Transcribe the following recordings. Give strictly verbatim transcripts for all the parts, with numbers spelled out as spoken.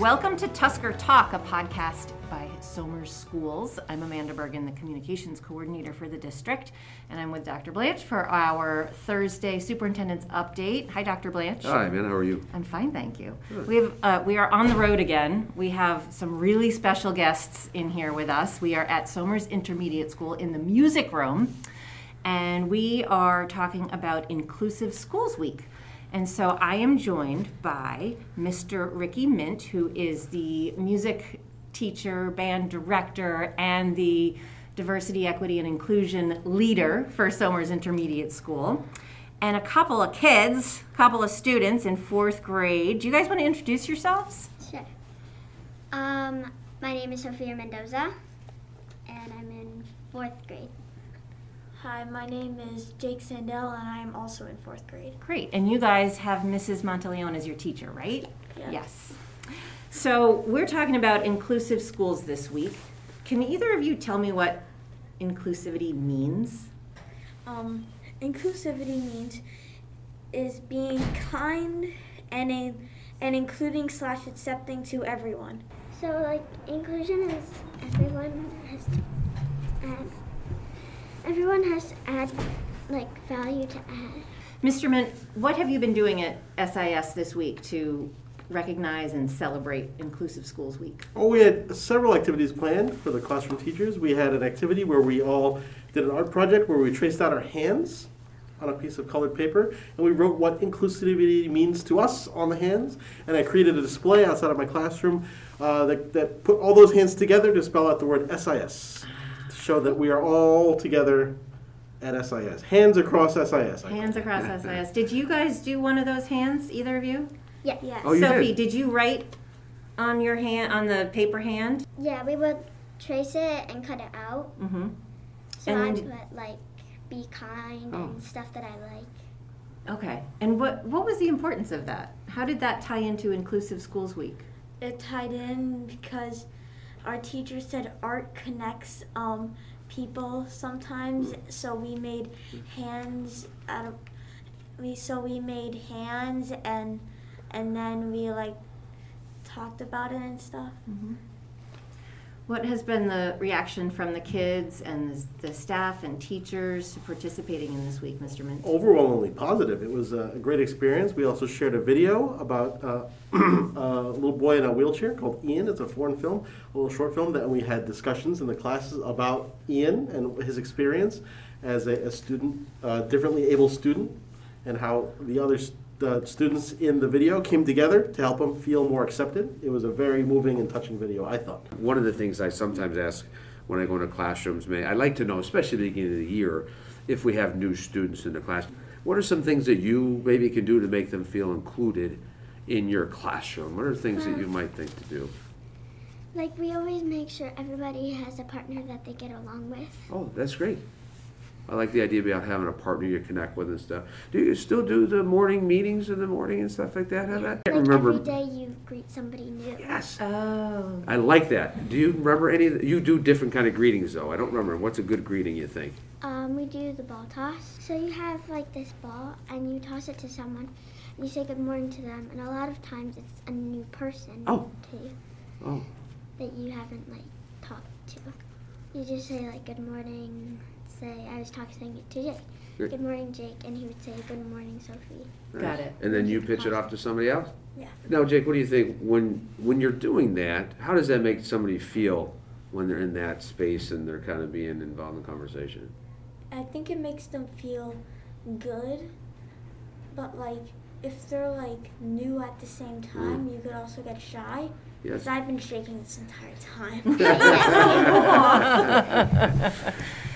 Welcome to Tusker Talk, a podcast by Somers Schools. I'm Amanda Bergen, the communications coordinator for the district, and I'm with Doctor Blanche for our Thursday superintendent's update. Hi, Doctor Blanche. Hi, man. How are you? I'm fine, thank you. Good. We have uh, we are on the road again. We have some really special guests in here with us. We are at Somers Intermediate School in the music room, and we are talking about Inclusive Schools Week. And so I am joined by Mister Rick E. Mint, who is the music teacher, band director, and the diversity, equity, and inclusion leader for Somers Intermediate School, and a couple of kids, a couple of students in fourth grade. Do you guys want to introduce yourselves? Sure. Um, my name is Sophia Mendoza, and I'm in fourth grade. Hi, my name is Jake Sandell, and I am also in fourth grade. Great. And you guys have Missus Monteleone as your teacher, right? Yeah. Yes. So we're talking about inclusive schools this week. Can either of you tell me what inclusivity means? Um, inclusivity means is being kind and, in, and including slash accepting to everyone. So, like, inclusion is everyone has to... Um, Everyone has to add, like, value to add. Mister Mint, what have you been doing at S I S this week to recognize and celebrate Inclusive Schools Week? Oh, we had several activities planned for the classroom teachers. We had an activity where we all did an art project where we traced out our hands on a piece of colored paper, and we wrote what inclusivity means to us on the hands. And I created a display outside of my classroom uh, that, that put all those hands together to spell out the word S I S. Show that we are all together at S I S. Hands across S I S. Hands across S I S. Did you guys do one of those hands, either of you? Yeah. Yeah. Oh, you Sophie, did. did you write on your hand, on the paper hand? Yeah, we would trace it and cut it out. Mm-hmm. So I put, like, be kind oh. and stuff that I like. Okay. And what what was the importance of that? How did that tie into Inclusive Schools Week? It tied in because our teacher said art connects um, people sometimes, so we made hands out of we. So we made hands, and and then we like talked about it and stuff. Mm-hmm. What has been the reaction from the kids and the staff and teachers participating in this week, Mister Mint? Overwhelmingly positive. It was a great experience. We also shared a video about uh, a little boy in a wheelchair called Ian. It's a foreign film, a little short film, that we had discussions in the classes about Ian and his experience as a, a student, uh, differently able student, and how the other st- the students in the video came together to help them feel more accepted. It was a very moving and touching video, I thought. One of the things I sometimes ask when I go into classrooms, May, I'd like to know, especially at the beginning of the year, if we have new students in the class, what are some things that you maybe can do to make them feel included in your classroom? What are things well, that you might think to do? Like, we always make sure everybody has a partner that they get along with. Oh, that's great. I like the idea about having a partner you connect with and stuff. Do you still do the morning meetings in the morning and stuff like that? Have that? Like, I remember every day you greet somebody new. Yes. Oh. I like that. Do you remember any of the, you do different kind of greetings though. I don't remember. What's a good greeting, you think? Um, we do the ball toss. So you have like this ball and you toss it to someone and you say good morning to them, and a lot of times it's a new person oh. to you oh. that you haven't like talked to. You just say like good morning. Say, I was talking to Jake. Good morning, Jake, and he would say, good morning, Sophie. Right. Got it. And then you pitch it off to somebody else? Yeah. Now, Jake, what do you think, when when you're doing that, how does that make somebody feel when they're in that space and they're kind of being involved in conversation? I think it makes them feel good, but, like, if they're, like, new at the same time, mm. you could also get shy. Because yes. I've been shaking this entire time.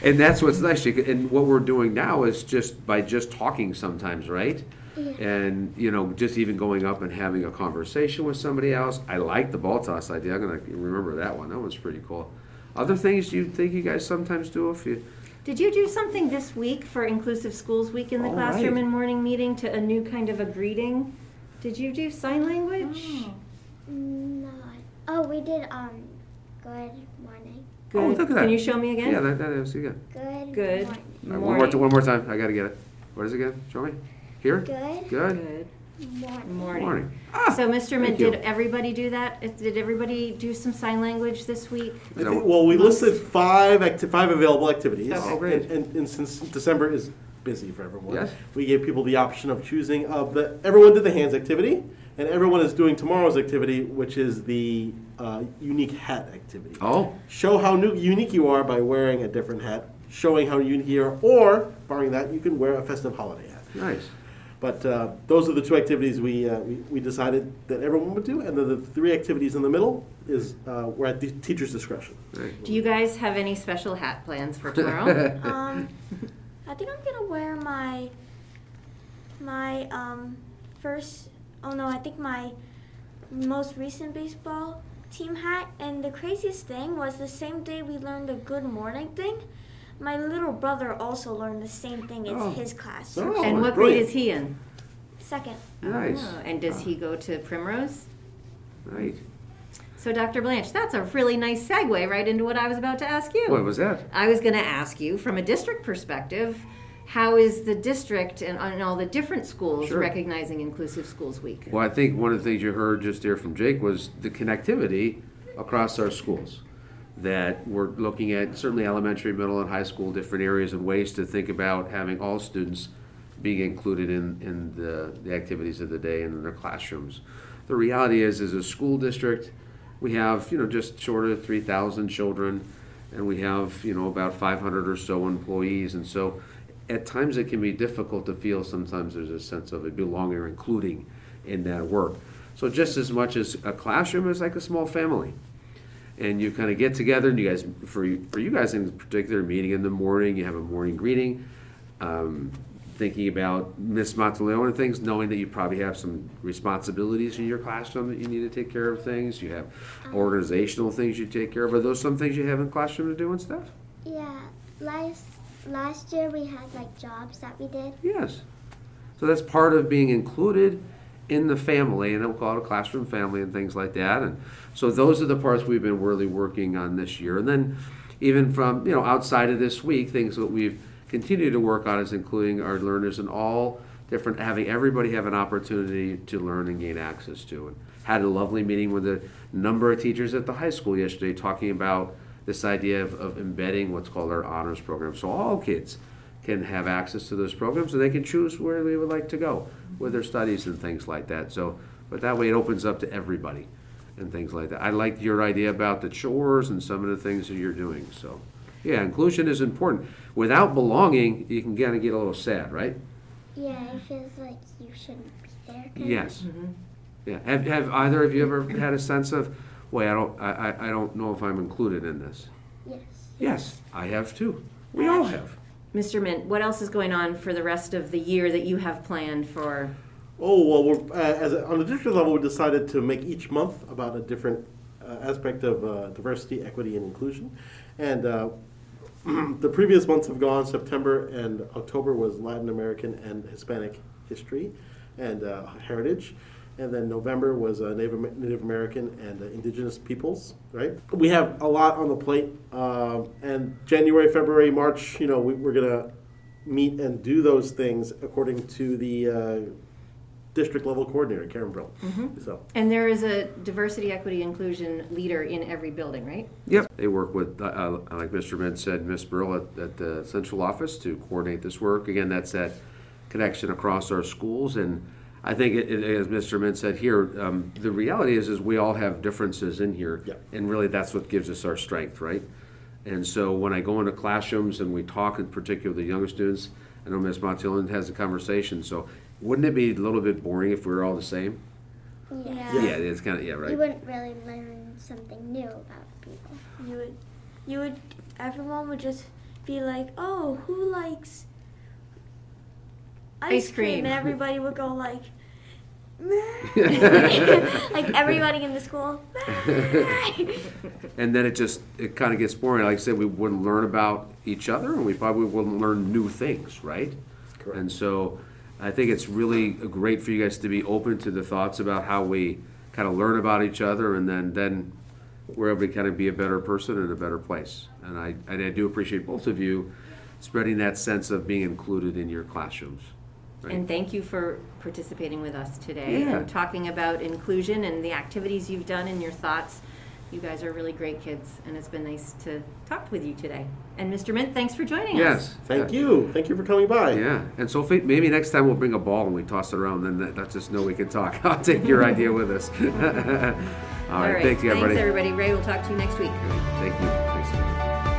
And that's what's nice. And what we're doing now is just by just talking sometimes, right? Yeah. And, you know, just even going up and having a conversation with somebody else. I like the ball toss idea. I'm going to remember that one. That one's pretty cool. Other things you think you guys sometimes do if you... Did you do something this week for Inclusive Schools Week in the All classroom right. and morning meeting to a new kind of a greeting? Did you do sign language? Oh. No. Oh, we did, um, good morning. Good. Oh, look at that. Can you show me again? Yeah, that, that is again. Good, good morning. Right, one, more, one more time. I got to get it. What is it again? Show me. Here? Good. Good. Good Morning. Morning. Morning. Ah, so, Mister Mint, did everybody do that? Did everybody do some sign language this week? I think, well, we listed five acti- five available activities. Oh, great. And, and, and since December is busy for everyone, yes. we gave people the option of choosing. Of the, everyone did the hands activity, and everyone is doing tomorrow's activity, which is the uh, unique hat activity. Oh. Show how new, unique you are by wearing a different hat, showing how unique you are, or, barring that, you can wear a festive holiday hat. Nice. But uh, those are the two activities we, uh, we we decided that everyone would do, and then the three activities in the middle is uh, we're at the teacher's discretion. Right. Do you guys have any special hat plans for tomorrow? um, I think I'm gonna wear my my um, first. Oh no, I think my most recent baseball team hat. And the craziest thing was the same day we learned the good morning thing. My little brother also learned the same thing. It's oh. his class. Oh, and what grade is he in? Second. Nice. Oh, and does he go to Primrose? Right. So, Doctor Blanche, that's a really nice segue right into what I was about to ask you. What was that? I was going to ask you, from a district perspective, how is the district and, and all the different schools sure. recognizing Inclusive Schools Week? Well, I think one of the things you heard just there from Jake was the connectivity across our schools. That we're looking at certainly elementary, middle, and high school, different areas and ways to think about having all students being included in, in the, the activities of the day and in their classrooms. The reality is, as a school district, we have, you know, just short of three thousand children, and we have, you know, about five hundred or so employees. And so at times it can be difficult to feel sometimes there's a sense of a belonging or including in that work. So just as much as a classroom is like a small family. And you kind of get together, and you guys, for you, for you guys in particular, meeting in the morning, you have a morning greeting, um, thinking about Miz Monteleone things, knowing that you probably have some responsibilities in your classroom that you need to take care of things. You have organizational things you take care of. Are those some things you have in the classroom to do and stuff? Yeah. Last, last year we had, like, jobs that we did. Yes. So that's part of being included in the family, and we'll call it a classroom family and things like that. And so those are the parts we've been really working on this year. And then even from, you know, outside of this week, things that we've continued to work on is including our learners and all different, having everybody have an opportunity to learn and gain access to. And had a lovely meeting with a number of teachers at the high school yesterday talking about this idea of, of embedding what's called our honors program. So all kids can have access to those programs, and they can choose where they would like to go with their studies and things like that. So, but that way it opens up to everybody and things like that. I like your idea about the chores and some of the things that you're doing. So, yeah, inclusion is important. Without belonging, you can kind of get a little sad, right? Yeah, it feels like you shouldn't be there. Yes. Mm-hmm. Yeah. Have, have either of you ever had a sense of, wait, I don't, I, I don't know if I'm included in this? Yes. Yes, I have too. We all have. Mister Mint, what else is going on for the rest of the year that you have planned for? Oh, well, we're, uh, as a, on the district level, we decided to make each month about a different uh, aspect of uh, diversity, equity, and inclusion. And uh, the previous months have gone. September and October was Latin American and Hispanic history and uh, heritage. And then November was uh, Native, Native American and uh, Indigenous peoples, right? We have a lot on the plate. Uh, and January, February, March, you know, we, we're going to meet and do those things according to the uh, district level coordinator, Karen Brill. Mm-hmm. So. And there is a diversity, equity, inclusion leader in every building, right? Yep. They work with, uh, like Mister Mint said, Miz Brill at, at the central office to coordinate this work. Again, that's that connection across our schools. And I think, it, it, as Mister Mint said here, um, the reality is is we all have differences in here, yeah. and really that's what gives us our strength, right? And so when I go into classrooms and we talk, in particular the younger students, I know Miz Monteleone has a conversation, so wouldn't it be a little bit boring if we were all the same? Yeah. Yeah, yeah it's kind of, yeah, right. You wouldn't really learn something new about people. You would, you would, everyone would just be like, oh, who likes ice cream, and everybody would go like, like everybody in the school. And then it just, it kind of gets boring. Like I said, we wouldn't learn about each other, and we probably wouldn't learn new things, right? Correct. And so I think it's really great for you guys to be open to the thoughts about how we kind of learn about each other, and then, then we're able to kind of be a better person and a better place. And I, and I do appreciate both of you spreading that sense of being included in your classrooms. Right. And thank you for participating with us today. Yeah. And talking about inclusion and the activities you've done and your thoughts. You guys are really great kids, and it's been nice to talk with you today. And Mister Mint, thanks for joining yes. us. Yes, thank uh, you. Thank you for coming by. Yeah, and so maybe next time we'll bring a ball and we toss it around, then that, that's just no we can talk. I'll take your idea with us. All, All right. right, thank you, everybody. Thanks, everybody. Ray, we'll talk to you next week. Thank you. Thanks.